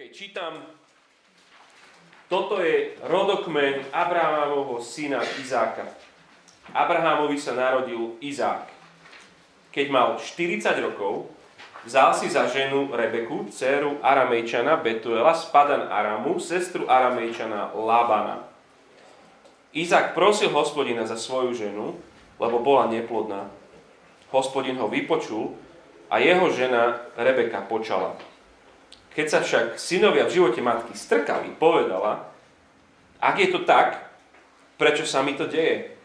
Okay, čítam, toto je rodokmeň Abrahamovho syna Izáka. Abrahamovi sa narodil Izák. Keď mal 40 rokov, vzal si za ženu Rebeku, dceru Aramejčana Betuela, spadan Aramu, sestru Aramejčana Labana. Izák prosil Hospodina za svoju ženu, lebo bola neplodná. Hospodin ho vypočul a jeho žena Rebeka počala. Keď sa však synovia v živote matky strkali, povedala, ak je to tak, prečo sa mi to deje?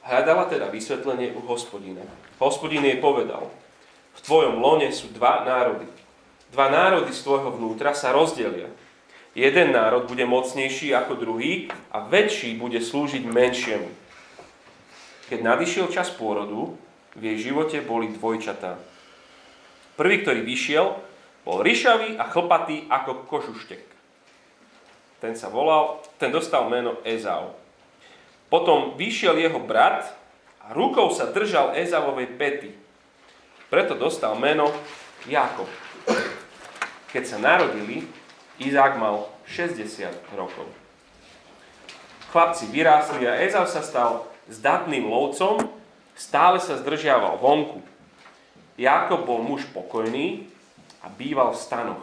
Hľadala teda vysvetlenie u Hospodina. Hospodin jej povedal, v tvojom lone sú dva národy. Dva národy z tvojho vnútra sa rozdelia. Jeden národ bude mocnejší ako druhý a väčší bude slúžiť menšiemu. Keď nadišiel čas pôrodu, v jej živote boli dvojčatá. Prvý, ktorý vyšiel, bol ryšavý a chlpatý ako kožuštek. Ten dostal meno Ezau. Potom vyšiel jeho brat a rukou sa držal Ezauovej pety. Preto dostal meno Jakob. Keď sa narodili, Izák mal 60 rokov. Chlapci vyrástli a Ezau sa stal zdatným lovcom, stále sa zdržiaval vonku. Jakob bol muž pokojný a býval v stanoch.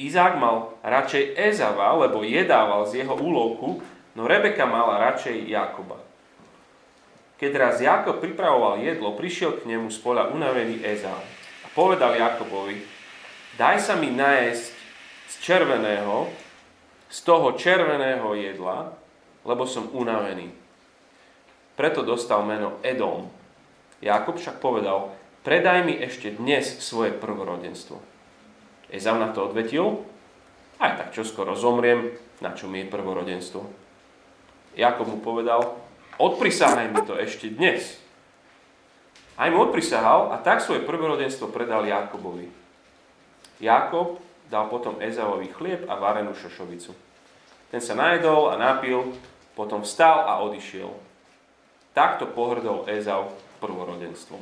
Izák mal radšej Ezava, lebo jedával z jeho úlovku, no Rebeka mala radšej Jakoba. Keď raz Jakob pripravoval jedlo, prišiel k nemu spoľa unavený Ezau a povedal Jakobovi, daj sa mi najesť z toho červeného jedla, lebo som unavený. Preto dostal meno Edom. Jakob však povedal, predaj mi ešte dnes svoje prvorodenstvo. Ezau na to odvetil, aj tak čoskoro zomriem, na čo mi je prvorodenstvo. Jakob mu povedal, odprisahaj mi to ešte dnes. Aj mu odprisahal a tak svoje prvorodenstvo predal Jakobovi. Jakob dal potom Ezauovi chlieb a varenú šošovicu. Ten sa najedol a napil, potom vstal a odišiel. Takto pohrdol Ezau prvorodenstvom.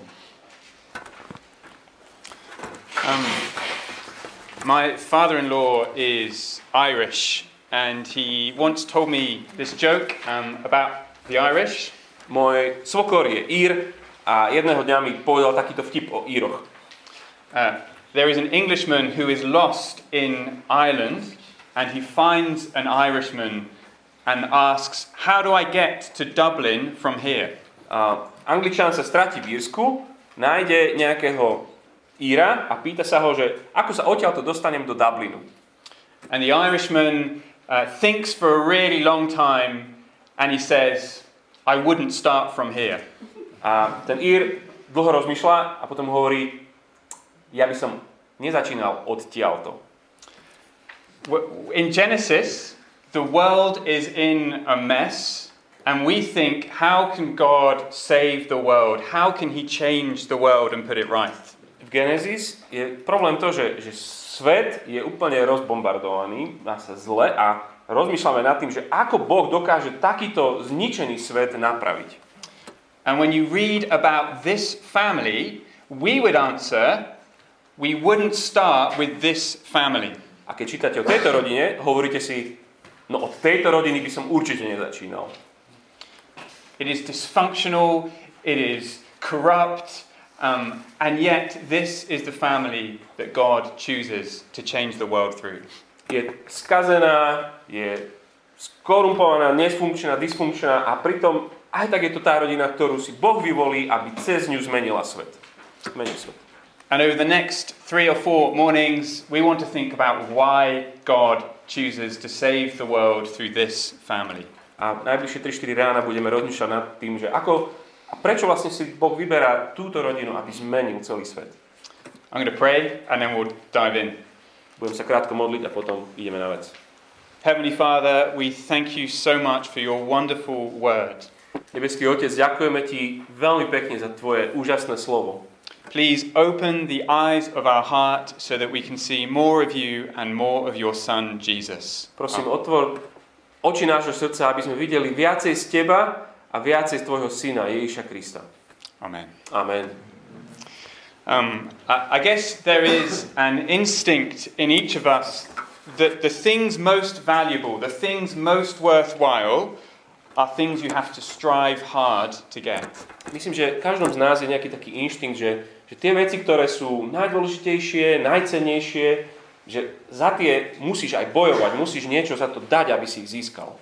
My father-in-law is Irish, and he once told me this joke about the Irish. Môj svokor je Ír a jedného dňa mi povedal takýto vtip o Íroch. There is an Englishman who is lost in Ireland, and he finds an Irishman and asks, how do I get to Dublin from here? Angličan sa stratí v Írsku, nájde nejakého Íra a pýta sa ho, že ako sa odtiaľto dostanem do Dublinu. And the Irishman thinks for a really long time and he says, I wouldn't start from here. A ten Ír dlho rozmýšľa a potom hovorí, ja by som nezačínal odtiaľto. In Genesis, the world is in a mess and we think, how can God save the world? How can he change the world and put it right? Genesis je problém to, že svet je úplne rozbombardovaný, má sa zle a rozmýšľame nad tým, že ako Boh dokáže takýto zničený svet napraviť. And when you read about this family, we would answer, we wouldn't start with this family. A keď čítate o tejto rodine, hovoríte si, no od tejto rodiny by som určite nezačínal. It is dysfunctional, it is corrupt, and yet this is the family that God chooses to change the world through. Je skazená, je skorumpovaná, nesfunkčná, dysfunkčná a pritom aj tak je to tá rodina, ktorú si Boh vyvolí, aby cez ňu zmenila svet. Zmenil svet. And over the next 3 or 4 mornings, we want to think about why God chooses to save the world through this family. A najbližšie 3-4 rána budeme rozmýšľať nad tým, že ako a prečo vlastne si Boh vyberá túto rodinu, aby zmenil celý svet? I'm going to pray and then we'll dive in. Budem sa krátko modliť a potom ideme na vec. Heavenly Father, we thank you so much for your wonderful word. Nebeský Otec, ďakujeme ti veľmi pekne za tvoje úžasné slovo. Please open the eyes of our heart so that we can see more of you and more of your son Jesus. Prosím, otvor oči nášho srdca, aby sme videli viacej z teba a viacej z tvojho syna Ježiša Krista. Amen. Amen. I guess there is an instinct in each of us that the things most valuable, the things most worthwhile, are things you have to strive hard to get. Myslím, že v každom z nás je nejaký taký inštinkt, že tie veci, ktoré sú najdôležitejšie, najcennejšie, že za tie musíš aj bojovať, musíš niečo za to dať, aby si ich získal.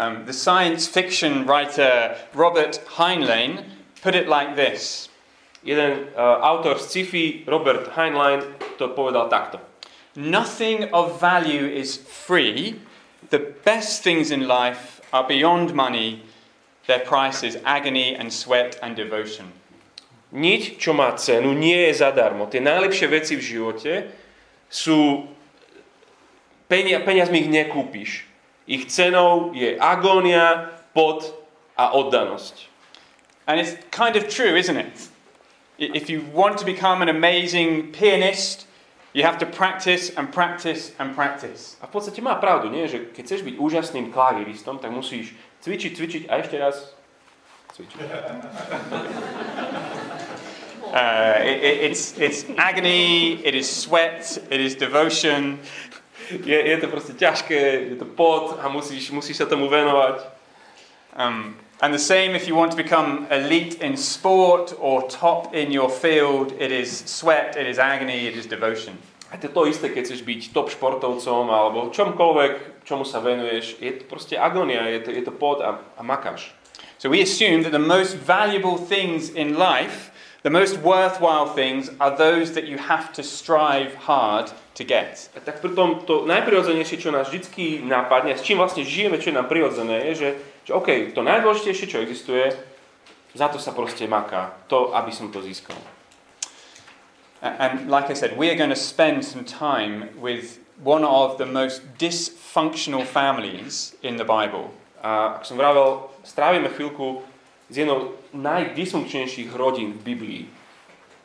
The science fiction writer Robert Heinlein put it like this. Jeden autor z sci-fi, Robert Heinlein, to povedal takto. Nothing of value is free. The best things in life are beyond money. Their price is agony and sweat and devotion. Nič, čo má cenu, nie je zadarmo. Tie najlepšie veci v živote sú peniazmi ich nekúpiš. Ich cenou je agónia, pot a oddanosť. And it's kind of true, isn't it? If you want to become an amazing pianist, you have to practice and practice and practice. A v podstate má pravdu, nie? Že keď chceš byť úžasným klavíristom, tak musíš cvičiť a ešte raz cvičiť. It's agony, it is sweat, it is devotion. Je to proste ťažké, je to pot a musíš sa tomu venovať. And the same if you want to become elite in sport or top in your field, it is sweat, it is agony, it is devotion. A to isté, keď chceš byť top športovcom alebo čomkoľvek, čomu sa venuješ, je to proste agónia, je to pot a makáš. So we assume that the most valuable things in life, the most worthwhile things are those that you have to strive hard to get. A tak pritom to najprirodzenejšie, čo nás vždycky napadne, s čím vlastne žijeme, čo je nám prirodzené, je, že OK, to najdôležitejšie, čo existuje, za to sa proste maká, to, aby som to získal. And like I said, we are going to spend some time with one of the most dysfunctional families in the Bible. A ak som vravel, strávime chvíľku z jednou najdysfunkčnejších rodín v Biblii.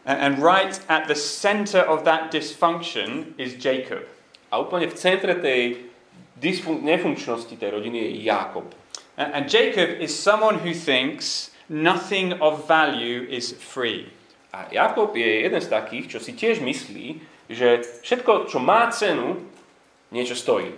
And right at the center of that dysfunction is Jacob. A úplne v centre tej nefunkčnosti tej rodiny je Jakob. And Jacob is someone who thinks nothing of value is free. A Jakob je jeden z takých, čo si tiež myslí, že všetko, čo má cenu, niečo stojí.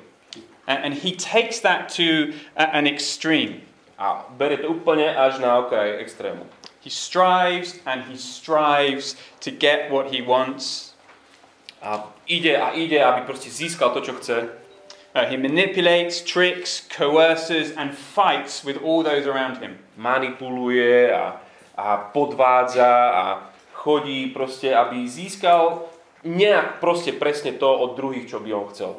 And he takes that to an extreme. A berie to úplne až na okraj extrému. He strives and he strives to get what he wants. A ide, aby proste získal to, čo chce. He manipulates, tricks, coerces and fights with all those around him. Manipuluje a podvádza a chodí proste, aby získal nejak proste presne to od druhých, čo by on chcel.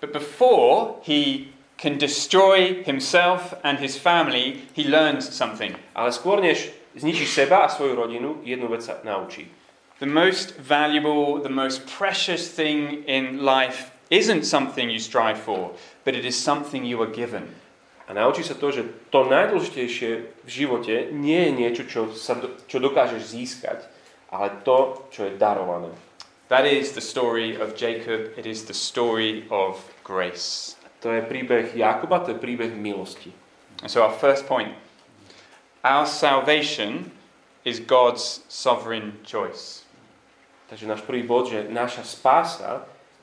But before he can destroy himself and his family, he learns something. Ale skôr než zničí seba a svoju rodinu, jednu vec sa naučí. The most valuable, the most precious thing in life isn't something you strive for, but it is something you are given. A naučí sa to, že to najdôležitejšie v živote nie je niečo, čo dokážeš získať, ale to, čo je darované. That is the story of Jacob. It is the story of grace. To je príbeh Jakoba, to je príbeh milosti. And so our first point. Our salvation is God's sovereign choice. Takže náš prvý bod, že naša spása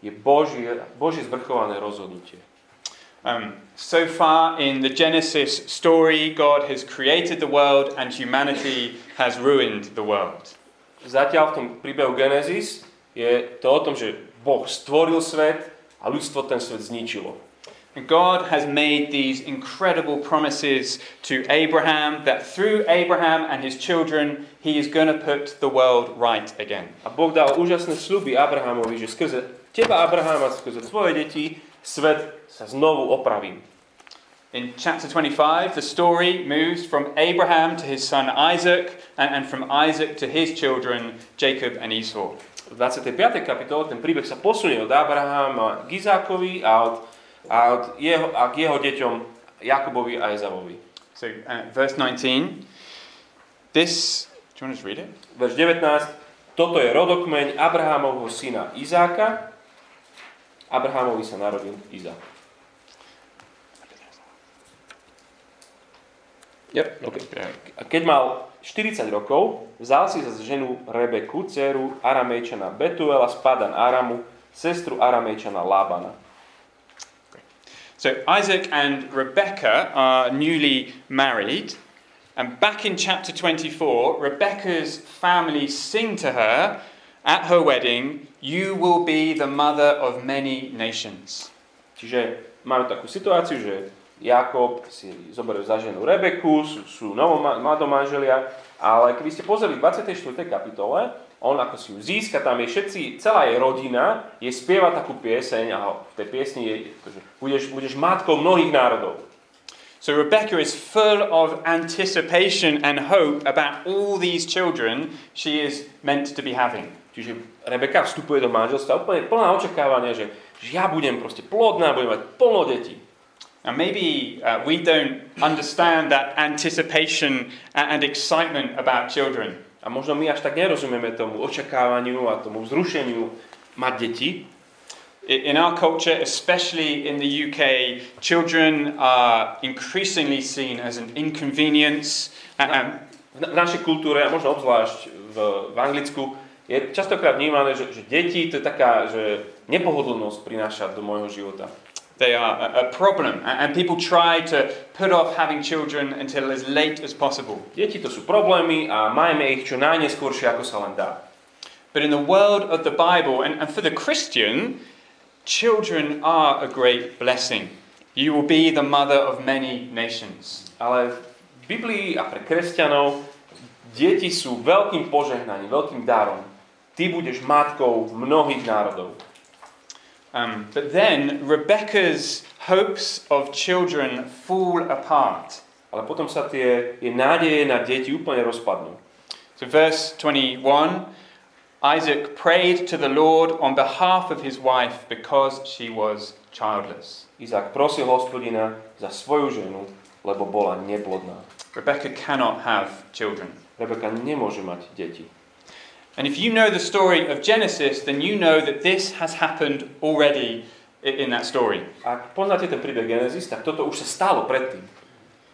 je Božie zvrchované rozhodnutie. So far in the Genesis story, God has created the world and humanity has ruined the world. Zatiaľ v tom príbehu Genesis je to o tom, že Boh stvoril svet a ľudstvo ten svet zničilo. And God has made these incredible promises to Abraham that through Abraham and his children he is going to put the world right again. A Boh dal úžasné sľuby Abrahamovi, že skrze teba Abraham a skrze tvoje deti svet sa znovu opraví. In chapter 25 the story moves from Abraham to his son Isaac and from Isaac to his children Jacob and Esau. V 25. kapitole ten príbeh sa posunie od Abrahama k Izákovi a k jeho deťom Jakobovi a Ezauovi. So, verse 19. Do you want to read it? Verš 19. Toto je rodokmeň Abrahamovho syna Izáka. Abrahamovi sa narodil Izák. Yep, okay. Keď mal 40 rokov, vzal si za ženu Rebeku, dceru Aramejčana Betuela z Padan Aramu, sestru Aramejčana Labana. So Isaac and Rebekah are newly married, and back in chapter 24, Rebekah's family sing to her at her wedding, "You will be the mother of many nations." Čiže máme takú situáciu, že Jakob si zoberie za ženu Rebeku, sú novomanželia, ale keby ste pozreli v 24. kapitole, on ako si ju získa, tam je všetci, celá jej rodina, je spieva takú pieseň a v tej piesni je, že budeš matkou mnohých národov. So Rebecca is full of anticipation and hope about all these children she is meant to be having. Čiže Rebecca vstupuje do manželstva úplne plná očakávania, že ja budem proste plodná, budem mať plno detí. And maybe we don't understand that anticipation and excitement about children. A možno my až tak nerozumieme tomu očakávaniu a tomu vzrušeniu mať deti. In our culture, especially in the UK, children are increasingly seen as an inconvenience. V našej kultúre, a možno obzvlášť v Anglicku, je častokrát vnímané, že deti to je taká, že nepohodlnosť prináša do môjho života. They are a problem, and people try to put off having children until as late as possible. Deti to sú problémy a majme ich čo najneskôršie, ako sa len dá. But in the world of the Bible, and for the Christian, children are a great blessing. You will be the mother of many nations. Ale v Biblii a pre kresťanov deti sú veľkým požehnaním, veľkým darom. Ty budeš matkou mnohých národov. But then Rebecca's hopes of children fall apart. Ale potom sa tie nádeje na deti úplne rozpadnú. So verse 21, Isaac prayed to the Lord on behalf of his wife because she was childless. Izák prosil Hospodina za svoju ženu, lebo bola neplodná. Rebecca cannot have children. Rebecca nemôže mať deti. And if you know the story of Genesis, then you know that this has happened already in that story. Ak poznáte ten príbeh Genesis, tak toto už sa stalo predtým.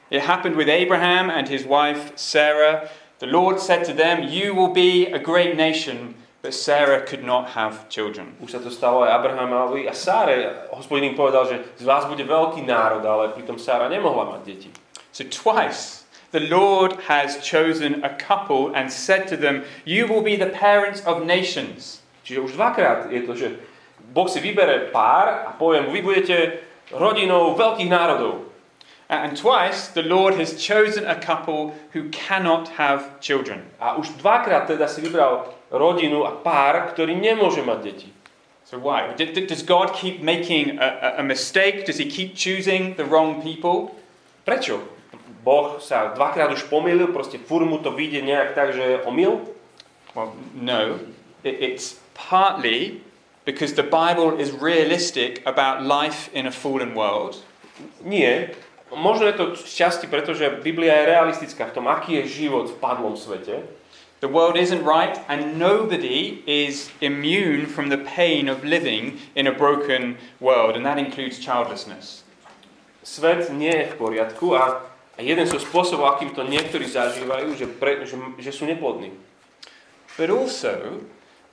It happened with Abraham and his wife Sarah. The Lord said to them, "You will be a great nation," but Sarah could not have children. Už sa to stalo aj Abrahamovi a Sáre. Hospodin im povedal, že z vás bude veľký národ, ale pritom Sára nemohla mať deti. So twice the Lord has chosen a couple and said to them, "You will be the parents of nations." Čiže už dvakrát je to, že Boh si vybere pár a povie mu, vy budete rodinou veľkých národov. And twice the Lord has chosen a couple who cannot have children. A už dvakrát teda si vybral rodinu a pár, ktorý nemôže mať deti. So why? Does God keep making a mistake? Does he keep choosing the wrong people? Prečo? Boh sa dvakrát už pomýlil, proste furt mu to vyjde nejak tak, že omyl? Well, no. It's partly because the Bible is realistic about life in a fallen world. Nie. Možno je to šťastie, pretože Biblia je realistická v tom, aký je život v padlom svete. The world isn't right and nobody is immune from the pain of living in a broken world, and that includes childlessness. Svet nie je v poriadku a jeden zo spôsobov, akým to niektorí zažívajú, že sú neplodní. But also,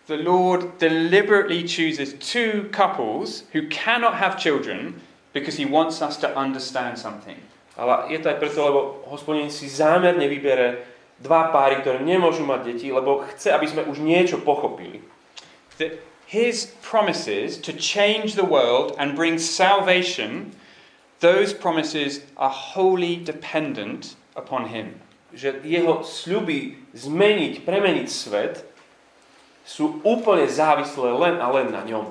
the Lord deliberately chooses two couples who cannot have children because he wants us to understand something. Ale je to aj preto, lebo Hospodin si zámerne vybere dva páry, ktoré nemôžu mať deti, lebo chce, aby sme už niečo pochopili. That his promises to change the world and bring salvation, those promises are wholly dependent upon him. Že jeho sľuby zmeniť, premeniť svet sú úplne závislé len a len na ňom.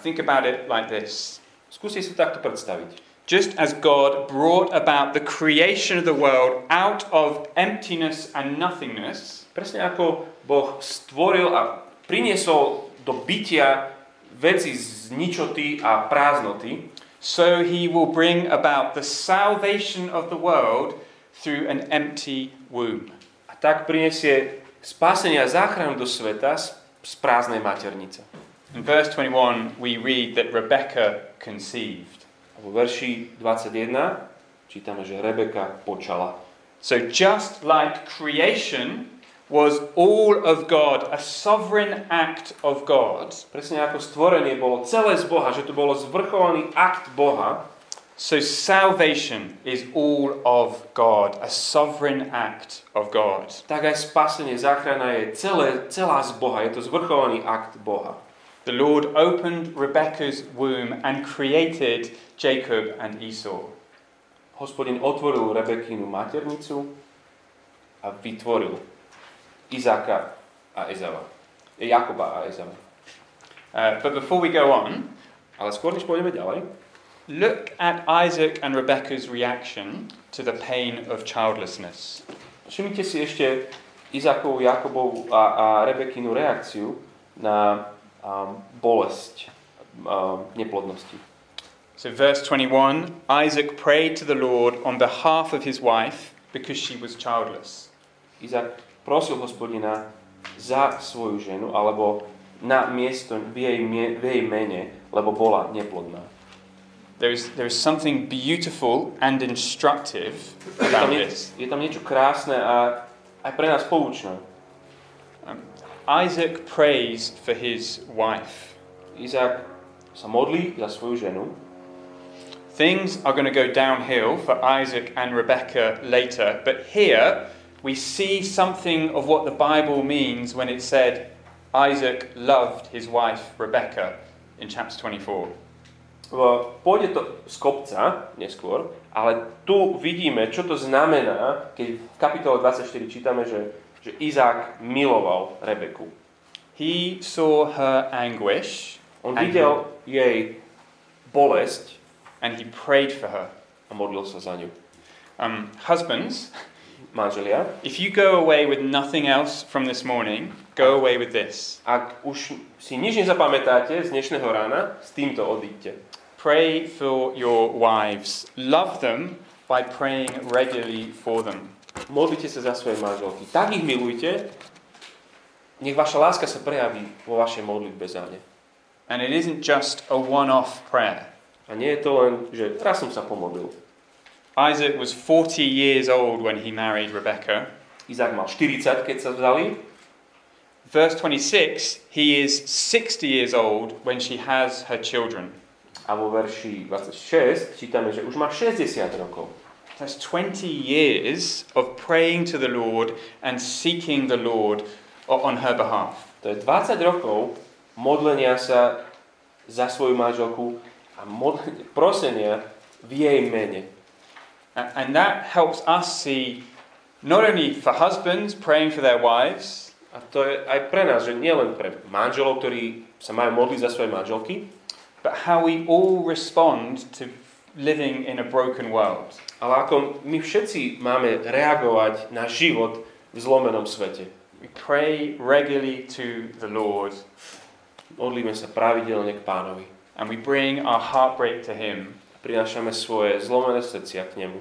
Think about it like this. Skúsi si to takto predstaviť. Just as God brought about the creation of the world out of emptiness and nothingness, presne ako Boh stvoril a priniesol do bytia veci z ničoty a prázdnoty, so he will bring about the salvation of the world through an empty womb. A tak prinesie spasenie a záchranu do sveta z prázdnej maternice. In verse 21 we read that Rebecca conceived. A vo verši 21 čítame, že Rebeka počala. So just like creation was all of God, a sovereign act of God. Presne ako stvorenie bolo celé z Boha, že to bolo zvrchovaný akt Boha. So salvation is all of God, a sovereign act of God. Tak aj spasenie, záchrana je celá z Boha, je to zvrchovaný akt Boha. The Lord opened Rebekah's womb and created Jacob and Esau. Hospodin otvoril Rebekinu maternicu a vytvoril Izáka a Ezaua. Jakoba a Ezaua. But before we go on, ale skôr než pôjdeme ďalej, look at Isaac and Rebekah's reaction to the pain of childlessness. Všimnite si ešte Izákovu, Jakobovu a Rebekinu reakciu na bolesť neplodnosti. So verse 21, Isaac prayed to the Lord on behalf of his wife because she was childless. Izák prosil Hospodina za svoju ženu, alebo na miesto v jej mene, lebo bola neplodná. There is something beautiful and instructive about this. Je tam niečo krásne a aj pre nás poučné. Isaac prays for his wife. Izák sa modlí za svoju ženu. Things are going to go downhill for Isaac and Rebekah later, but here we see something of what the Bible means when it said Isaac loved his wife Rebekah in chapter 24. Pôjde to z kopca neskôr, ale tu vidíme, čo to znamená, keď v kapitole 24 čítame, že Izák miloval Rebeku. He saw her anguish. On videl jej bolesť and he prayed for her. A modlil sa za ňu. Husbands, manželia, if you go away with nothing else from this morning, go away with this. Ak už si nič nezapamätáte z dnešného rána, s týmto odíďte. Pray for your wives. Love them by praying regularly for them. Modlite sa za svoje manželky. Tak ich milujte, nech vaša láska sa prejaví vo vašej modlitbe za ne. And it isn't just a one-off prayer. A nie je to len, že raz som sa pomodlil. Isaac was 40 years old when he married Rebekah. Izák mal 40, keď sa vzali. Verse 26, he is 60 years old when she has her children. A vo verši 26 čítame, že už má 60 rokov. That's 20 years of praying to the Lord and seeking the Lord on her behalf. To je 20 rokov modlenia sa za svoju manželku a prosenia v jej mene. And that helps us see not only for husbands praying for their wives, a to je aj pre nás, že nielen pre manželov, ktorí sa majú modliť za svoje manželky, but how we all respond to living in a broken world. Ale ako my všetci máme reagovať na život v zlomenom svete. We pray regularly to the Lord. Modlíme sa pravidelne k Pánovi. And we bring our heartbreak to him. Prinášame svoje zlomené srdcia k nemu.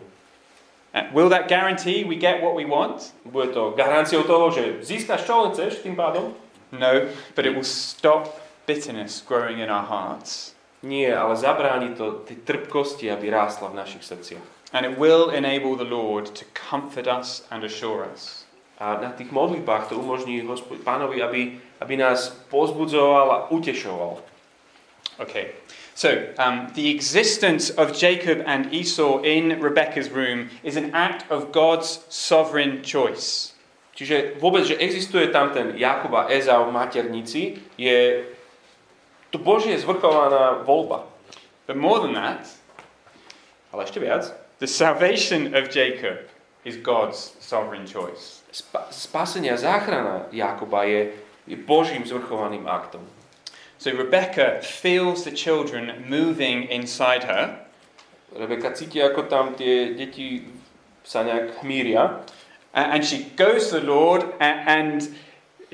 Will that guarantee we get what we want? Bude to garanciou toho, že získaš čo len chceš tým pádom? No, but it will stop bitterness growing in our hearts. Nie, ale zabráni to tej trpkosti, aby rástla v našich srdciach. And it will enable the Lord to comfort us and assure us. A na tých modlitbách to umožní Pánovi, aby nás povzbudzoval a utešoval. Okay. So, the existence of Jacob and Esau in Rebekah's womb is an act of God's sovereign choice. Čiže vôbec, že existuje tam ten Jakob a Ezau v maternici, je to Božie zvrchovaná voľba. But more than that, ale ešte viac, the salvation of Jacob is God's sovereign choice. Spasenie a záchrana Jakoba je Božím zvrchovaným aktom. So Rebekah feels the children moving inside her. Rebeka cíti, ako tam tie deti sa nejak hmíria. And she goes to the Lord and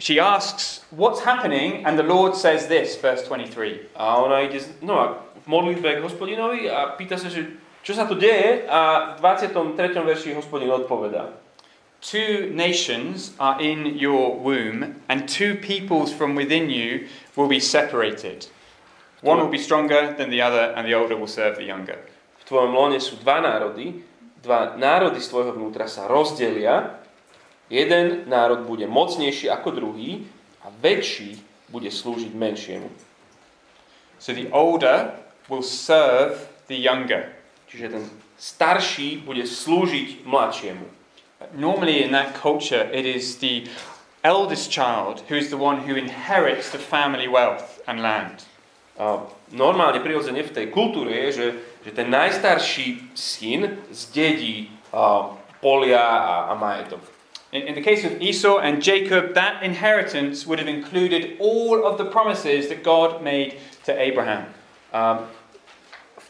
she asks, what's happening? And the Lord says this, verse 23. A ona ide v modlitbe k Hospodinovi a pýta sa, že čo sa tu deje? A v 23. verši Hospodin odpovedá. Two nations are in your womb, and two peoples from within you will be separated. One will be stronger than the other, and the older will serve the younger. V tvojom lone sú dva národy dva národy z tvojho vnútra sa rozdelia, jeden národ bude mocnejší ako druhý a väčší bude slúžiť menšiemu. So the older will serve the younger. Čiže ten starší bude slúžiť mladšiemu. Normally in that culture it is the eldest child who is the one who inherits the family wealth and land. Normálne prirodzene v tej kultúre je, že ten najstarší syn zdedí polia a majetok. In the case of Esau and Jacob, that inheritance would have included all of the promises that God made to Abraham.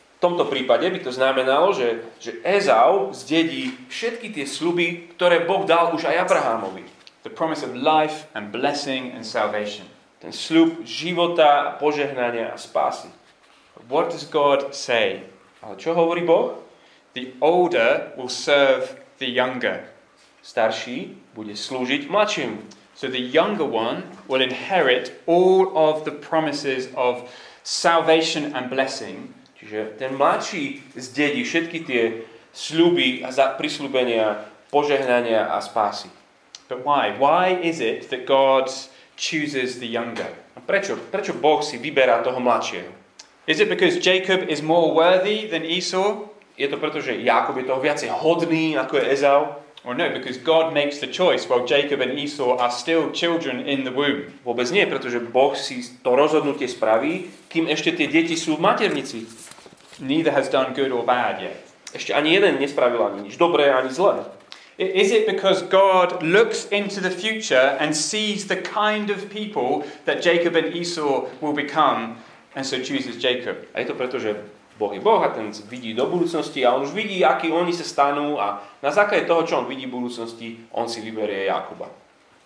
V tomto prípade by to znamenalo, že Ezau zdedí všetky tie sľuby, ktoré Boh dal už aj Abrahamovi. The promise of life and blessing and salvation. Ten sľub života, požehnania a spásy. What does God say? Ale čo hovorí Boh? The older will serve the younger. Starší bude slúžiť mladšiemu. So the younger one will inherit all of the promises of salvation and blessing. Čiže ten mladší zdedí všetky tie sľuby a prisľúbenia, požehnania a spásy. But why? Why is it that God chooses the younger? Prečo Boh si vyberá toho mladšieho? Is it because Jacob is more worthy than Esau? Je to preto, že Jakob je toho viacej hodný ako je Ezau? Or no, because God makes the choice while Jacob and Esau are still children in the womb. Vôbec nie, pretože Boh si to rozhodnutie spraví, kým ešte tie deti sú v maternici. Neither has done good or bad yet. Ešte ani jeden nespravil ani nič dobré, ani zlé. Is it because God looks into the future and sees the kind of people that Jacob and Esau will become and so chooses Jacob? A je to preto, že Boh je Boh a ten vidí do budúcnosti a on už vidí, akí oni sa stanú a na základe toho, čo on vidí v budúcnosti, on si vyberie Jakoba.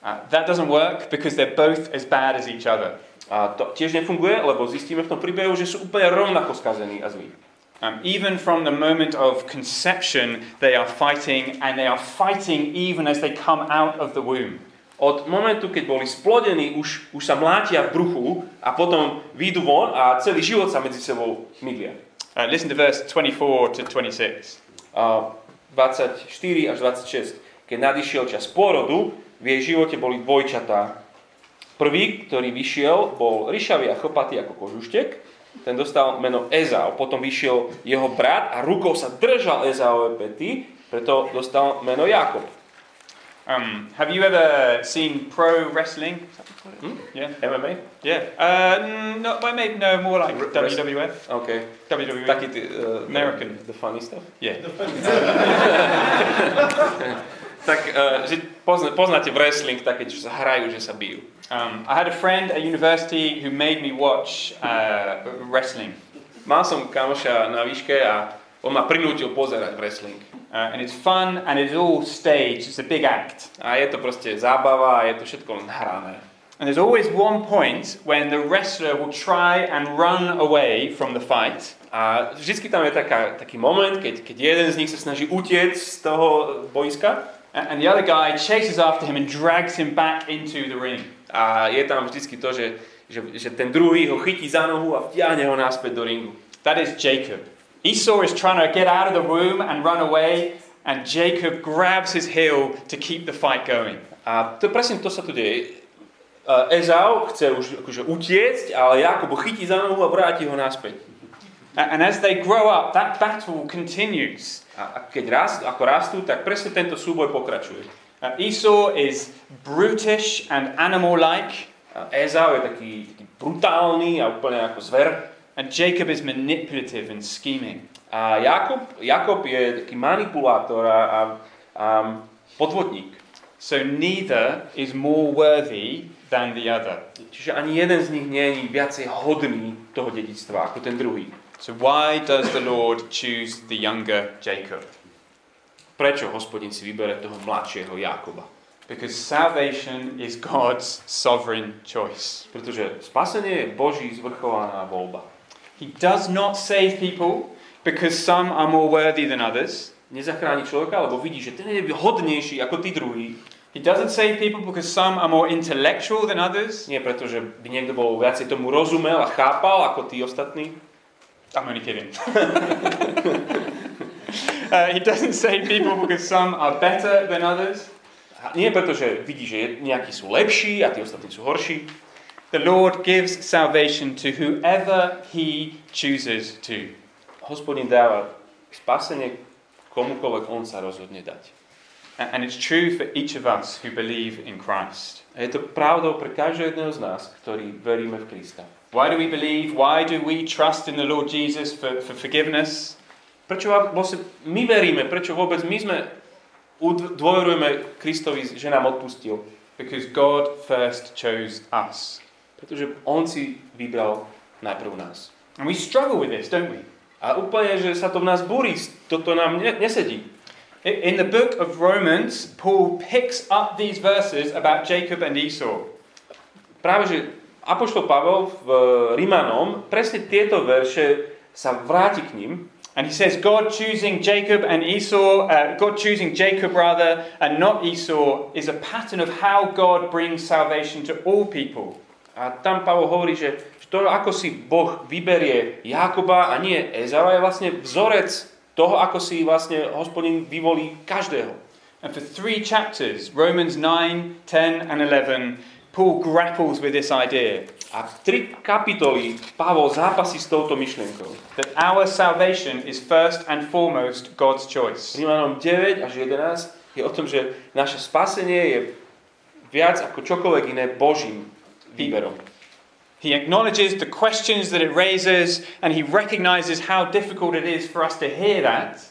That doesn't work because they're both as bad as each other. A to tiež nefunguje, lebo zistíme v tom príbehu, že sú úplne rovnako skazení a zlí. Even from the moment of conception they are fighting and they are fighting even as they come out of the womb. Od momentu, keď boli splodení, už sa mlátia v bruchu a potom výjdu von a celý život sa medzi sebou mydlia. Listen to verse 24 to 26. 24 až 26. Keď nadišiel čas pôrodu, v jej živote boli dvojčatá. Prvý, ktorý vyšiel, bol ryšavý a chlpatý ako kožuštek. Ten dostal meno Ezau. Potom vyšiel jeho brat a rukou sa držal Ezauove pety, preto dostal meno Jakob. Have you ever seen pro wrestling? Yeah, MMA. Yeah. Not MMA. No, more like WWF. Okay. WWF. Like American. The funny stuff. Yeah. Tak, poznáte wrestling, také, čo sa hrajú, že sa bijú. I had a friend at university who made me watch wrestling. Mal som kamoša na výške a on ma prinútil pozerať wrestling. And it's fun and it's all staged. It's a big act. A je to proste zábava, je to všetko hrané. And there's always one point when the wrestler will try and run away from the fight. A vždycky tam je taký moment, keď jeden z nich sa snaží utiec z toho boiska. And the other guy chases after him and drags him back into the ring. A je tam vždycky to, že ten druhý ho chytí za nohu a vtiahne ho naspäť do ringu. That is Jacob. Esau is trying to get out of the womb and run away, and Jacob grabs his heel to keep the fight going. A to presne to sa tu deje. Ezau chce už akože utiecť, ale Jakob ho chytí za nohu a vráti ho naspäť. And as they grow up, that battle continues. A keď rastú, tak presne tento súboj pokračuje. Esau is brutish and animal-like. Ezau je taký brutálny a úplne ako zver. And Jacob is manipulative and scheming. A Jakob je taký manipulátor a podvodník. So neither is more worthy than the other. Čiže ani jeden z nich nie je viacej hodný toho dedičstva ako ten druhý. So why does the Lord choose the younger Jacob? Prečo Hospodin si vybere toho mladšieho Jakoba? Because salvation is God's sovereign choice. Pretože spasenie je Boží zvrchovaná voľba. He does not save people because some are more worthy than others. Nezachráni človeka, lebo vidí, že ten je hodnejší ako tí druhí. He doesn't save people because some are more intellectual than others. Nie, pretože by niekto bol viacej tomu rozumel a chápal ako tí ostatní. I'm only kidding. He doesn't save people because some are better than others. Nie preto, že vidí, že nejakí sú lepší a tí ostatní sú horší. The Lord gives salvation to whoever he chooses to. Hospodin dáva spasenie komukoľvek on sa rozhodne dať. And it's true for each of us who believe in Christ. A je to pravdou pre každého jedného z nás, ktorí veríme v Krista. Why do we believe? Why do we trust in the Lord Jesus for forgiveness? Prečo my veríme? Prečo vôbec my sme dôverujeme Kristovi, že nám odpustil? Because God first chose us. Pretože on si vybral najprv nás. And we struggle with this, don't we? A úplne, že sa to v nás búri, toto nám nesedí. In the book of Romans, Paul picks up these verses about Jacob and Esau. Práve že apoštol Pavel v Rimanom presne tieto verše sa vráti k nim. And he says God choosing Jacob and not Esau is a pattern of how God brings salvation to all people. A tam Pavel hovorí, že to, ako si Boh vyberie Jakoba a nie Ezau, je vlastne vzorec toho, ako si vlastne Hospodin vyvolí každého. And for 3 chapters, Romans 9, 10 and 11, Paul grapples with this idea. A v 3 kapitoli Pavol zápasí s touto myšlienkou. That our salvation is first and foremost God's choice. Rímanom 9 až 11 je o tom, že naše spasenie je viac ako čokoľvek iné Božím výberom. He acknowledges the questions that it raises and he recognizes how difficult it is for us to hear that.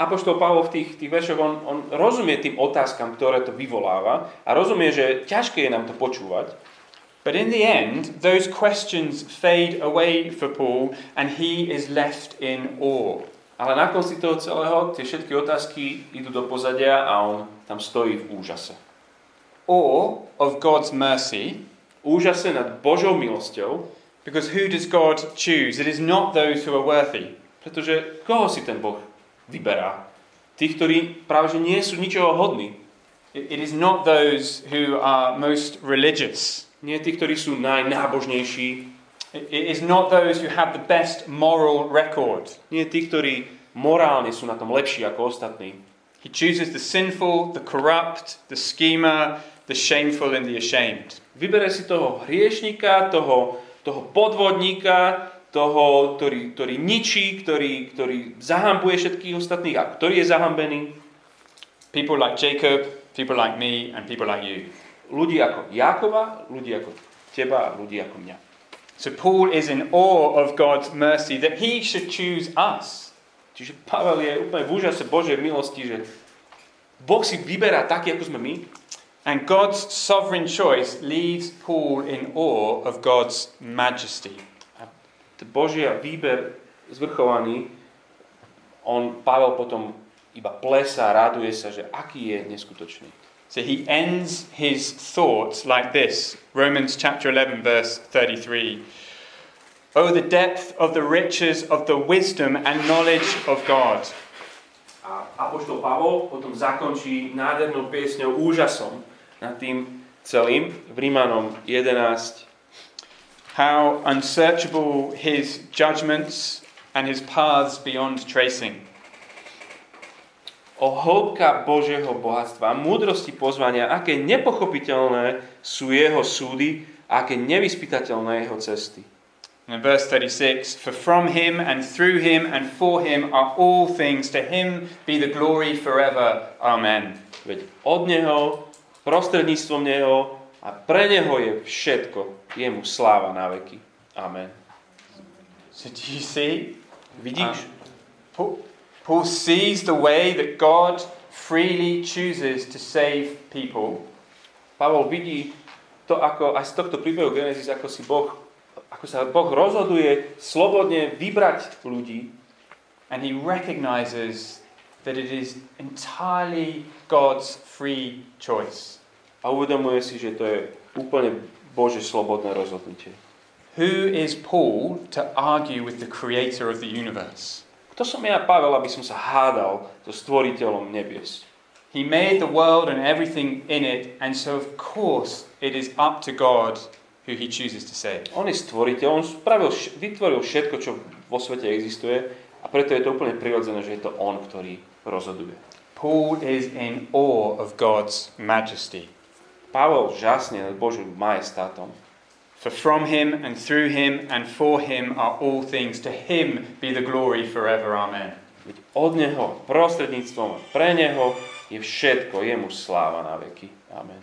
Apoštol Pavol v tých veršoch, on rozumie tým otázkam, ktoré to vyvoláva a rozumie, že ťažké je nám to počúvať. But in the end, those questions fade away for Paul and he is left in awe. Ale na konci toho celého tie všetky otázky idú do pozadia a on tam stojí v úžase. Awe of God's mercy. Úžase nad Božou milosťou. Because who does God choose? It is not those who are worthy. Pretože koho si ten Boh vyberá? Tých, ktorí práve že nie sú ničoho hodní. It is not those who are most religious. Nie tých, ktorí sú najnábožnejší. It is not those who have the best moral record. Nie tých, ktorí morálne sú na tom lepší ako ostatní. He chooses the sinful, the corrupt, the schemer, the shameful and the ashamed. Vybere si toho hriešnika, toho podvodníka, toho, ktorý ničí, ktorý zahambuje všetkých ostatných a ktorý je zahambený. People like Jacob, people like me and people like you. Ľudí ako Jakoba, ľudí ako teba, ľudí ako mňa. So Paul is in awe of God's mercy that he should choose us. Čiže Pavel je úplne v úžase Božej milosti, že Boh si vyberá taký, ako sme my. And God's sovereign choice leaves Paul in awe of God's majesty. Božia výber zvrchovaný, Pavel potom iba plesá, raduje sa, že aký je neskutočný. So he ends his thoughts like this. Romans chapter 11 verse 33. Oh, the depth of the riches of the wisdom and knowledge of God. A apoštol Pavol potom zakončí nádhernou piesňou úžasom nad tým celým v Rímanom 11. How unsearchable his judgments and his paths beyond tracing. O hĺbka Božieho bohatstva, múdrosti pozvania, aké nepochopiteľné sú jeho súdy, aké nevyspytateľné jeho cesty. And in verse 36, for from him and through him and for him are all things, to him be the glory forever. Amen. Veď od neho, prostredníctvom neho a pre neho je všetko. Jemu sláva na veky. Amen. So do you see? Vidíš? Paul sees the way that God freely chooses to save people. Pavel vidí to, ako aj z tohto príbehu Genesis, ako sa Boh rozhoduje slobodne vybrať ľudí. And he recognizes that it is entirely God's free choice. A uvedomuje si, že to je úplne Božie slobodné rozhodnutie. Who is Paul to argue with the creator of the universe? Kto som ja, Pavel, aby som sa hádal so stvoriteľom nebies? He made the world and everything in it, and so of course it is up to God who he chooses to save. On je stvoriteľ, on vytvoril všetko, čo vo svete existuje, a A preto je to úplne prirodzené, že je to on, ktorý rozhoduje. Paul is in awe of God's majesty. Pavel žasne nad Božím majestátom. For from him and through him and for him are all things. To him be the glory forever. Amen. Veď od neho, prostredníctvom, pre neho je všetko, jemu sláva na veky. Amen.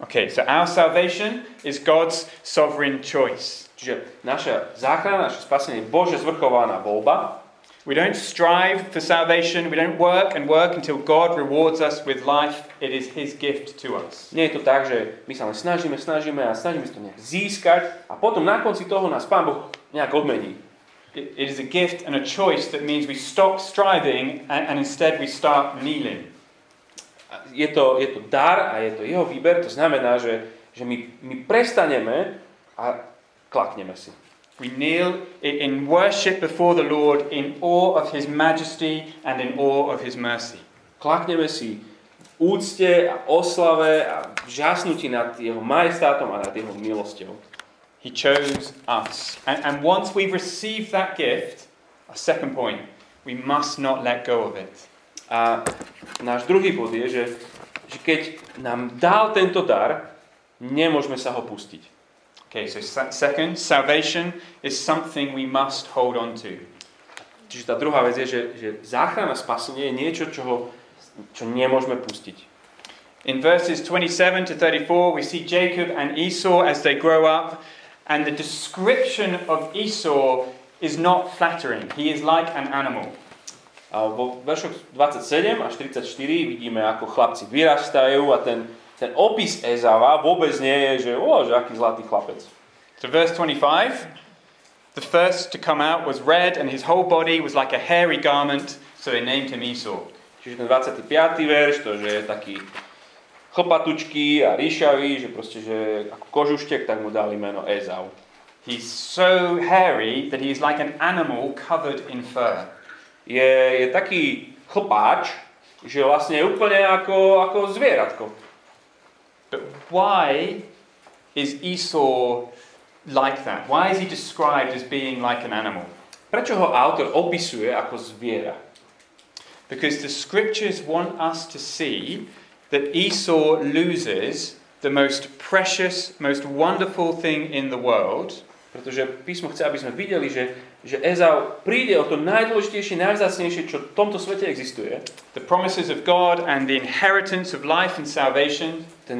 Okay, so our salvation is God's sovereign choice. Čiže naša záchrana, naše spasenie je Bože zvrchovaná voľba. We don't strive for salvation, we don't work and work until God rewards us with life. It is his gift to us. Nie je to tak, že my sa len snažíme to nejak získať a potom na konci toho nás Pán Boh nejak odmení. It is a gift and a choice that means we stop striving and instead we start kneeling. Je to dar a je to jeho výber, to znamená, že my prestaneme a klakneme si. We kneel in worship before the Lord in awe of his majesty and in awe of his mercy. Klakneme si v úcte a oslave a žasnutí nad jeho majestátom a nad jeho milosťou. He chose us. And once we've received that gift, our second point, we must not let go of it. A náš druhý bod je, že keď nám dal tento dar, nemôžeme sa ho pustiť. Okay, so second, salvation is something we must hold on to. Čiže tá druhá vec je, že záchrana, spasenie je niečo, čo nemôžeme pustiť. In verses 27 to 34 we see Jacob and Esau as they grow up, and the description of Esau is not flattering. He is like an animal. A vo veršoch 27 až 44 vidíme, ako chlapci vyrastajú a ten opis Ezava vôbec nie je, že aký zlatý chlapec. So verse 25, the first to come out was red and his whole body was like a hairy garment, so they named him Esau. Čiže ten 25. verš, to že je taký chlpatučký a ríšavý, že proste, že ako kožuštek, tak mu dali meno Ezau. He's so hairy that he's like an animal covered in fur. Je taký chlpáč, že vlastne je úplne ako zvieratko. But why is Esau like that? Why is he described as being like an animal? Prečo ho autor opisuje ako zviera? Because the scriptures want us to see that Esau loses the most precious, most wonderful thing in the world. Pretože písmo chce, aby sme videli, že Ezau príde o to najdôležitejšie, najvzácnejšie, čo v tomto svete existuje. The promises of God and the inheritance of life and salvation. Ten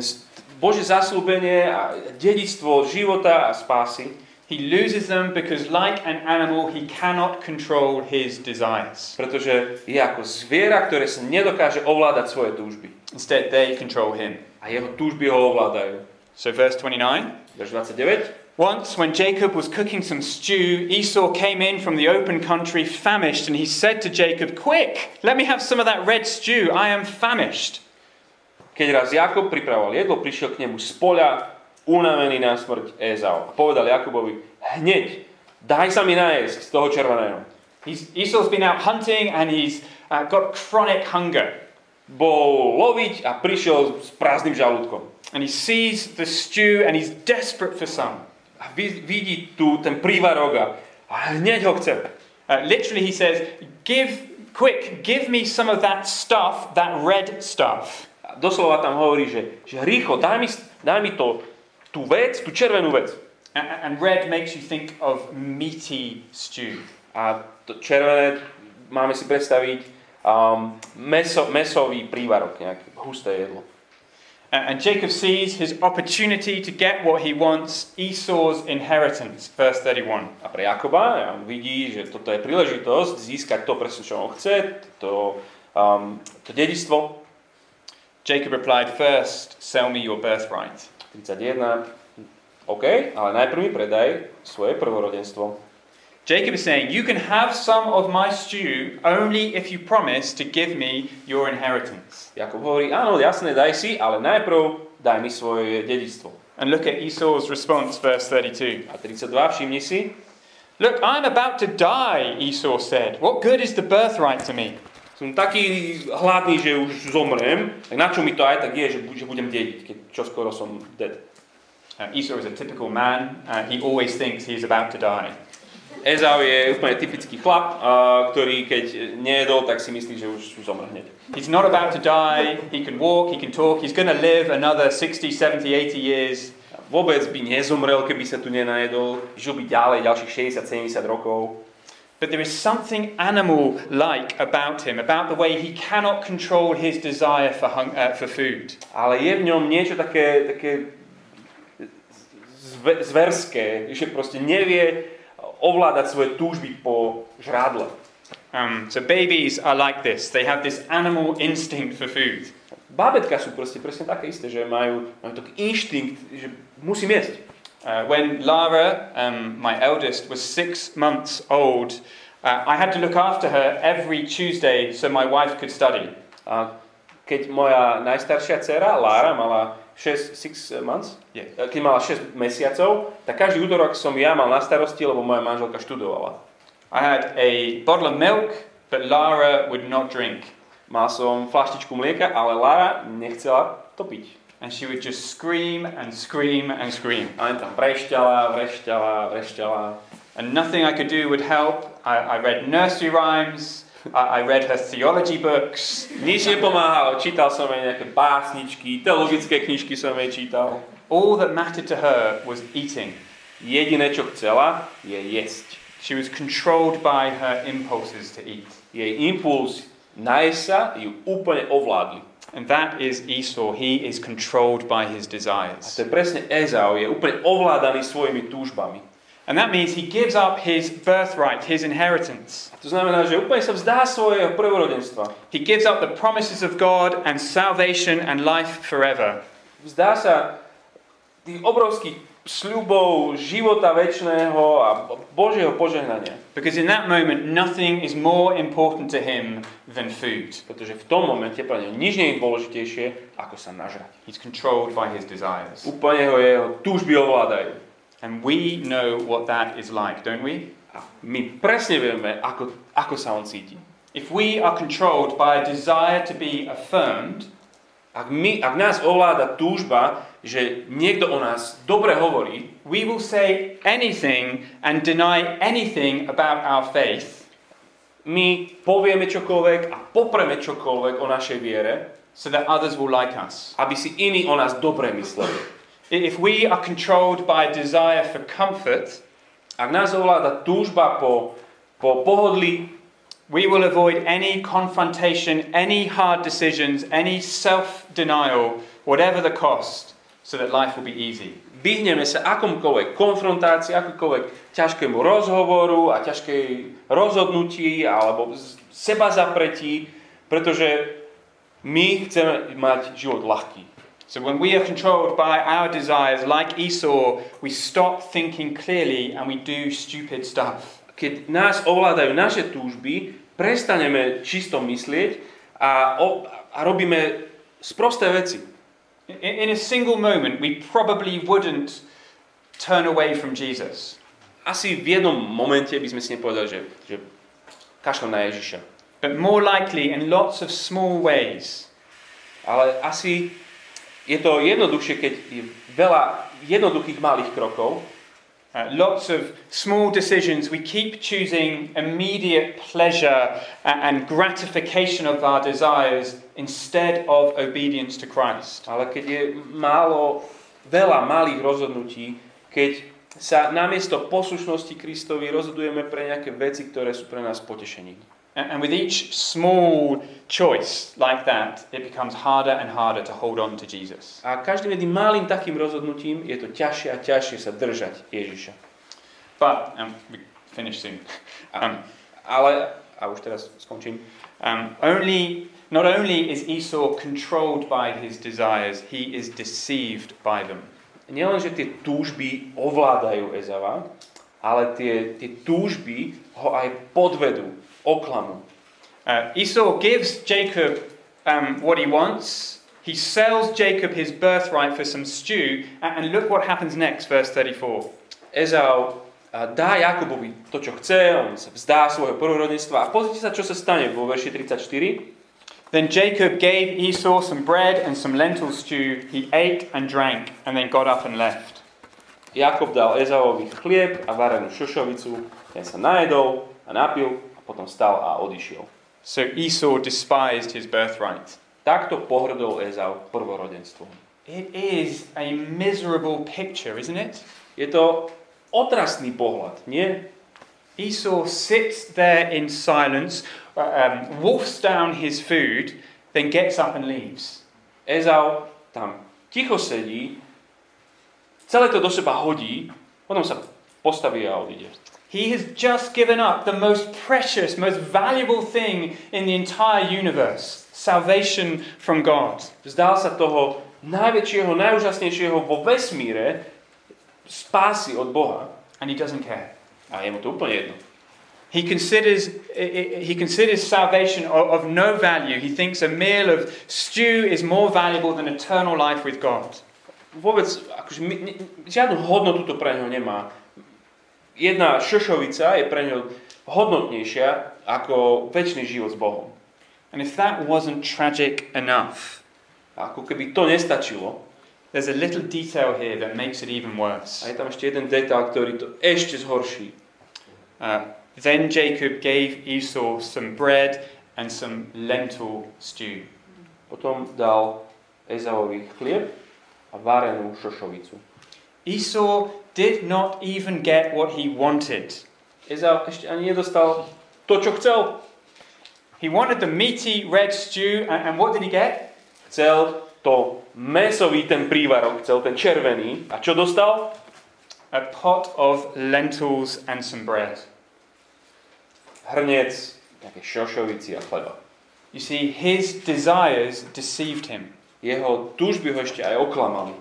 Božie zasľúbenie a dedičstvo života a spásy. He loses them because like an animal he cannot control his desires. Pretože je ako zviera, ktoré sa nedokáže ovládať svoje túžby. Instead they control him. A jeho túžby ho ovládajú. So verse 29. Verš 29. Once, when Jacob was cooking some stew, Esau came in from the open country famished, and he said to Jacob, "Quick, let me have some of that red stew. I am famished." Keď raz Jakob pripravoval jedlo, prišiel k nemu z poľa unavený na smrť Ezau. A povedal Jakobovi: "Hneď, daj sa mi najesť z toho červeného." Esau's been out hunting and he's got chronic hunger. Bol loviť a prišiel s prázdnym žalúdkom. And he sees the stew and he's desperate for some. A vidí tu ten prívarok a hneď ho chce. Literally he says, give me some of that stuff, that red stuff. A doslova tam hovorí, že rýchlo, daj mi tú vec, tú červenú vec. And red makes you think of meaty stew. A to červené máme si predstaviť mesový prívarok, nejaké husté jedlo. And Jacob sees his opportunity to get what he wants, Esau's inheritance, verse 31. A pre Jakoba vidí, že toto je príležitosť získať to presne, čo on chce, to dedičstvo. Jacob replied, "First, sell me your birthright." 31. OK, ale najprv mi predaj svoje prvorodenstvo. Jacob is saying, "You can have some of my stew only if you promise to give me your inheritance." Jakob hovorí: "Áno, jasné, daj si, ale najprv daj mi svoje dedičstvo." And look at Esau's response, verse 32. A 32, všimni si. "Look, I'm about to die," Esau said. "What good is the birthright to me?" Som taký hladný, že už zomrem, tak na čo mi to aj tak je, že budem dediť, keď čoskoro som dead. Esau is a typical man. He always thinks he's about to die. Ezau je úplne typický chlap, ktorý keď nejedol, tak si myslí, že už zomre hneď. He's not about to die, he can walk, he can talk, he's going to live another 60, 70, 80 years. Vôbec by nezomrel, keby sa tu nenajedol. Žil by ďalej, ďalších 60, 70 rokov. But there is something animal-like about him, about the way he cannot control his desire for food. Ale je v ňom niečo také zverské, že proste nevie ovládať svoje túžby po žrádle. So babies are like this. They have this animal instinct for food. Bábetka sú presne také isté, že majú taký inštinkt, že musím jesť. When Lara, my eldest, was 6 months old, I had to look after her every Tuesday so my wife could study. Keď moja najstaršia dcera, Lara, mala 6 months? Yeah. Keď mala 6 mesiacov, tak každý útorok som ja mal na starosti, lebo moja manželka študovala. I had a bottle of milk, but Lara would not drink. Mal som flaštičku mlieka, ale Lara nechcela to piť. And she would just scream and scream and scream. A len tam vrešťala. And nothing I could do would help. I read nursery rhymes. I read her theology books. Nič nepomáhalo. Čítal som jej nejaké básničky, teologické knižky som jej čítal. All that mattered to her was eating. Jediné, čo chcela, je jesť. She was controlled by her impulses to eat. Jej impuls najesť sa ju úplne ovládli. And that is Esau. He is controlled by his desires. A to je presne Ezau, je úplne ovládaný svojimi túžbami. And that means he gives up his birthright, his inheritance. To znamená, že úplne sa vzdá svojho prvorodenstva. He gives up the promises of God and salvation and life forever. Vzdá sa tých obrovských sľubov života večného a Božieho požehnania. Because in that moment nothing is more important to him than food. Pretože v tom momente pre neho nič nie je dôležitejšie, ako sa nažrať. He's controlled by his desires. Úplne ho jeho túžby ovládajú. And we know what that is like, don't we? A my presne vieme, ako sa on cíti. If we are controlled by a desire to be affirmed, ak nás ovláda túžba, že niekto o nás dobre hovorí, we will say anything and deny anything about our faith. My povieme čokoľvek a popreme čokoľvek o našej viere, so that others will like us. Aby si iní o nás dobre mysleli. If we are controlled by a desire for comfort, ak nás ovláda túžba po pohodlí, we will avoid any confrontation, any hard decisions, any self-denial, whatever the cost, so that life will be easy. Vyhneme sa akomkoľvek konfrontácii, akomkoľvek ťažkému rozhovoru a ťažkej rozhodnutí alebo seba zapretí, pretože my chceme mať život ľahký. So when we are controlled by our desires, like Esau, we stop thinking clearly and we do stupid stuff. Keď nás ovládajú naše túžby, prestaneme čisto myslieť a robíme sprosté veci. In a single moment, we probably wouldn't turn away from Jesus. Asi v jednom momente by sme si nepovedali, že kašľam na Ježiša. But more likely in lots of small ways. Ale asi je to jednoduchšie, keď je veľa jednoduchých malých krokov. Lots of small decisions. We keep choosing immediate pleasure and gratification of our desires instead of obedience to Christ. Ale keď je veľa malých rozhodnutí, keď sa namiesto poslušnosti Kristovi rozhodujeme pre nejaké veci, ktoré sú pre nás potešením. And with each small choice like that, it becomes harder and harder to hold on to Jesus. A každým jedným malým takým rozhodnutím je to ťažšie a ťažšie sa držať Ježiša. But we finish soon. Už teraz skončím. Not only is Esau controlled by his desires, he is deceived by them. Nielenže tie túžby ovládajú Ezava, ale tie túžby ho aj podvedú. Oklamu. Esau gives Jacob what he wants. He sells Jacob his birthright for some stew. And look what happens next, verse 34. Ezau dá Jakobovi to, čo chce, on sa vzdá svojho prvorodenstva. A pozrite sa, čo sa stane vo verši 34. Then Jacob gave Esau some bread and some lentil stew. He ate and drank and then got up and left. Jakob dal Ezauovi chlieb a varenú šošovicu, ten sa najedol a napil a potom stal a odišiel. So Esau despised his birthright. Takto pohrdol Ezau prvorodenstvom. It is a miserable picture, isn't it? Je to otrasný pohľad, nie? Esau sits there in silence, wolfs down his food, then gets up and leaves. Ezau tam ticho sedí, celé to do seba hodí, potom sa postaví a odíde. He has just given up the most precious, most valuable thing in the entire universe, salvation from God. Vzdal sa toho najväčšieho, najúžasnejšieho vo vesmíre, spásy od Boha. And he doesn't care. A je mu to úplne jedno. He considers salvation of no value. He thinks a meal of stew is more valuable than eternal life with God. Vôbec akože, žiadnu hodnotu to pre ňo nemá. Jedna šošovica je pre ňo hodnotnejšia ako večný život s Bohom. And if that wasn't tragic enough, ako keby to nestačilo, there's a little detail here that makes it even worse. A je tam ešte jeden detail, ktorý to ešte zhorší. Then Jacob gave Esau some bread and some lentil stew. Potom dal Ezauovi chlieb a varenú šošovicu. Esau did not even get what he wanted. Ezau ešte ani nedostal to, čo chcel. He wanted the meaty red stew, and what did he get? Chcel to mäsový ten prívarok, chcel ten červený. A čo dostal? A pot of lentils and some bread. Hrniec také šošovici a chleba. You see, his desires deceived him. Jeho túžby ho ešte aj oklamali.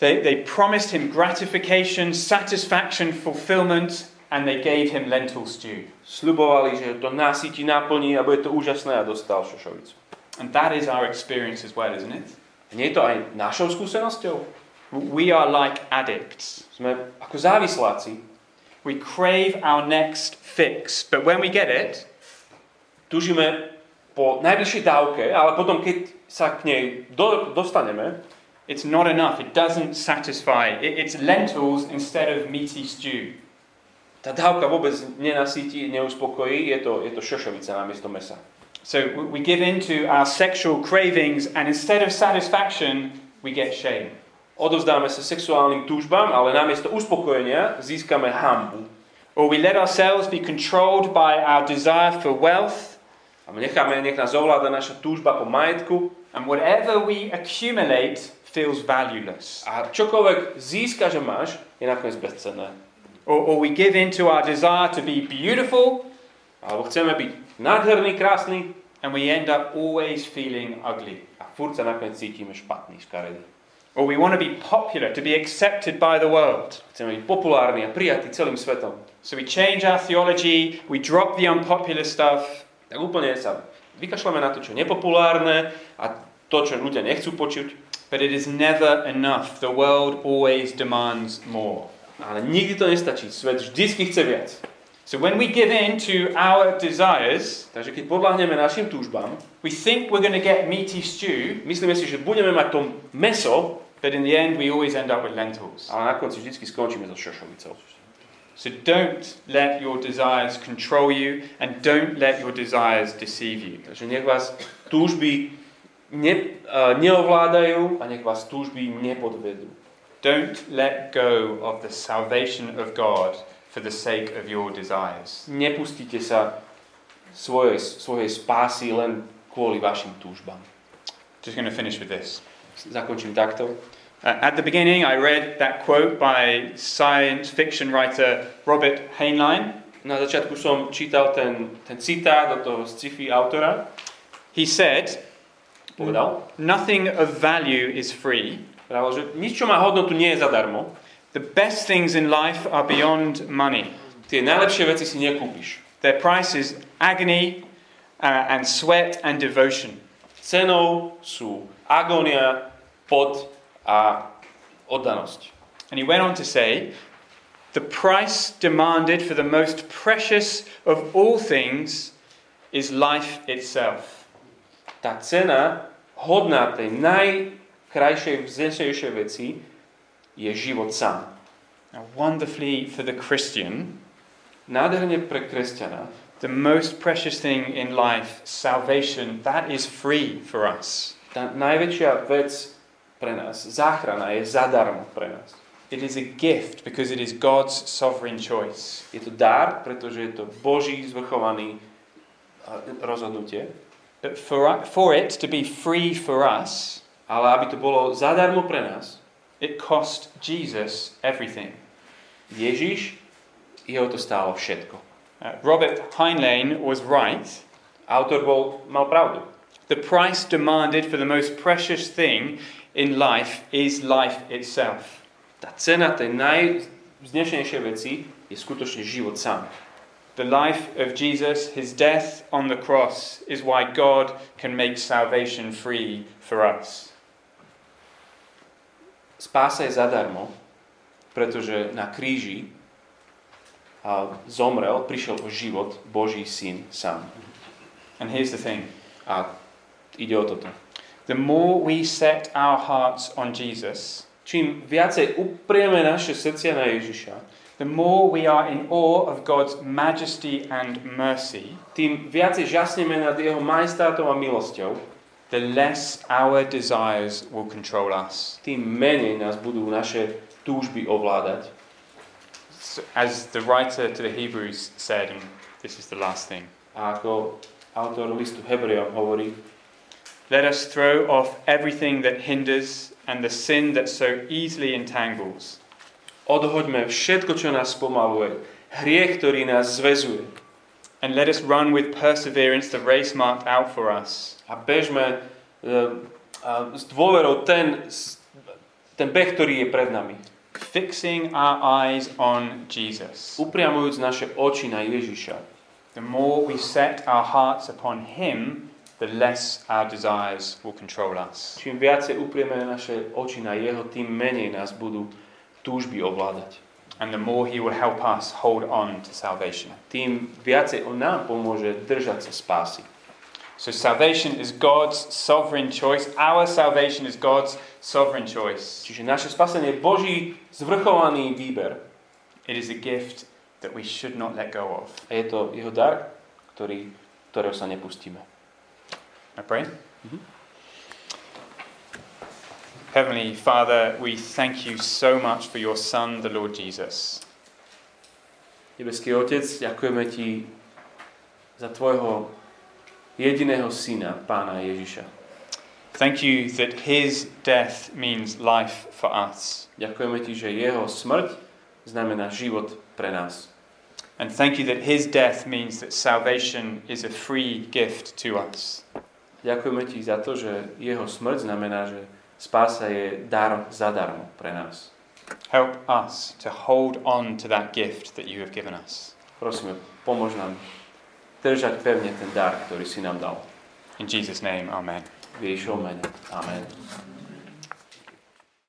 They promised him gratification, satisfaction, fulfillment, and they gave him lentil stew. Sľubovali, že to nasytí, naplní a bude to úžasné, a dostal šošovicu. And that is our experience as well, isn't it? Nie je to aj našou skúsenosťou? We are like addicts. Sme ako závisláci. We crave our next fix, but when we get it, túžime po najbližšej dávke, ale potom, keď sa k nej dostaneme, it's not enough, it doesn't satisfy. It's lentils instead of meaty stew. Tá dávka vôbec nenasýti, neuspokojí, je to šošovica namiesto mesa. So we give in to our sexual cravings and instead of satisfaction, we get shame. Odovzdáme sa sexuálnym túžbám, ale namiesto uspokojenia získame hanbu. Or we let ourselves be controlled by our desire for wealth. A nech nás ovláda naša túžba po majetku. And whatever we accumulate feels valueless. A čokoľvek získaš, že máš, je nakoniec bezcenné. Or we give in to our desire to be beautiful. Alebo chceme byť nádherný, krásny. And we end up always feeling ugly. A furt sa nakoniec cítime špatný, škaredý. Or we want to be popular, to be accepted by the world. Chceme byť populárni a prijatí celým svetom. So we change our theology, we drop the unpopular stuff. Tak úplne sa vykašľame na to, čo je nepopulárne a to, čo ľudia nechcú počuť. But it is never enough. The world always demands more. Ale nikdy to nestačí. Svet vždycky chce viac. So when we give in to our desires, takže keď podľahneme našim túžbám, we think we're going to get meaty stew. Myslíme si, že budeme mať to meso, but in the end we always end up with lentils. Ale na konci vždycky skončíme so šošovicou. So don't let your desires control you and don't let your desires deceive you. Takže nech vás túžby neovládajú a nech vás túžby nepodvedú. Don't let go of the salvation of God for the sake of your desires. Nepustite sa svojej spásy len kvôli vašim túžbám. Just going to finish with this. Zakončím takto. At the beginning, I read that quote by science fiction writer Robert Heinlein. Na začiatku som čítal ten citát od toho sci-fi autora. He said, "Nothing of value is free." Pravil, že nič, čo má hodnotu, nie je zadarmo. The best things in life are beyond money. Tie najlepšie veci si nekúpiš. Their price is agony and sweat and devotion. Cenou sú agónia, pot a oddanosť. And he went on to say, the price demanded for the most precious of all things is life itself. Tá cena hodná tej najkrajšej, vznešejšej veci je život sám. Now, wonderfully for the Christian, nádherne pre kresťana, the most precious thing in life, salvation, that is free for us. Tá najväčšia vec pre nás, záchrana, je zadarmo pre nás. It is a gift because it is God's sovereign choice. Je to dar, pretože je to Boží zvrchovaný rozhodnutie. But for it to be free for us, ale aby to bolo zadarmo pre nás, it cost Jesus everything. Ježiš, jeho to stálo všetko. Robert Heinlein was right. Autor mal pravdu. The price demanded for the most precious thing in life is life itself. Tá cena tej najvznešenejšej veci je skutočne život sám. The life of Jesus, his death on the cross, is why God can make salvation free for us. Spása je zadarmo, pretože na kríži zomrel, prišiel o život Boží syn sám. And here's the thing. A ide o toto. The more we set our hearts on Jesus, čím viacej uprieme naše srdcia na Ježiša, the more we are in awe of God's majesty and mercy, tým viacej žasneme nad jeho majestátom a milosťou, the less our desires will control us. Tým menej nás budú naše túžby ovládať. As the writer to the Hebrews said, and this is the last thing. A ako autor listu Hebrejom hovorí, let us throw off everything that hinders and the sin that so easily entangles. Odhoďme všetko, čo nás spomaluje, hriech, ktorý nás zväzuje. And let us run with perseverance the race marked out for us. A bežme s dôverou ten beh, ktorý je pred nami. Fixing our eyes on Jesus. Upriamujúc naše oči na Ježiša. The more we set our hearts upon him, the less our desires will control us. Čím viacej uprieme naše oči na jeho, tým menej nás budú túžby ovládať. And the more he will help us hold on to salvation. Tým viacej on nám pomôže držať sa spásy. So salvation is God's sovereign choice. Our salvation is God's sovereign choice. Čiže naše spasenie je Boží zvrchovaný výber. It is a gift that we should not let go of. A je to jeho dar, ktorého sa nepustíme. I pray. Heavenly Father, we thank you so much for your Son, the Lord Jesus. Nebeský Otec, ďakujeme ti za tvojho jediného syna, Pána Ježiša. Thank you that his death means life for us. Ďakujeme ti, že jeho smrť znamená život pre nás. And thank you that his death means that salvation is a free gift to us. Ďakujeme ti za to, že jeho smrť znamená, že spása je dar zadarmo pre nás. Help us to hold on to that gift that you have given us. Prosíme, pomôž nám držať pevne ten dar, ktorý si nám dal. In Jesus' name, amen. V Ježišovom mene, amen.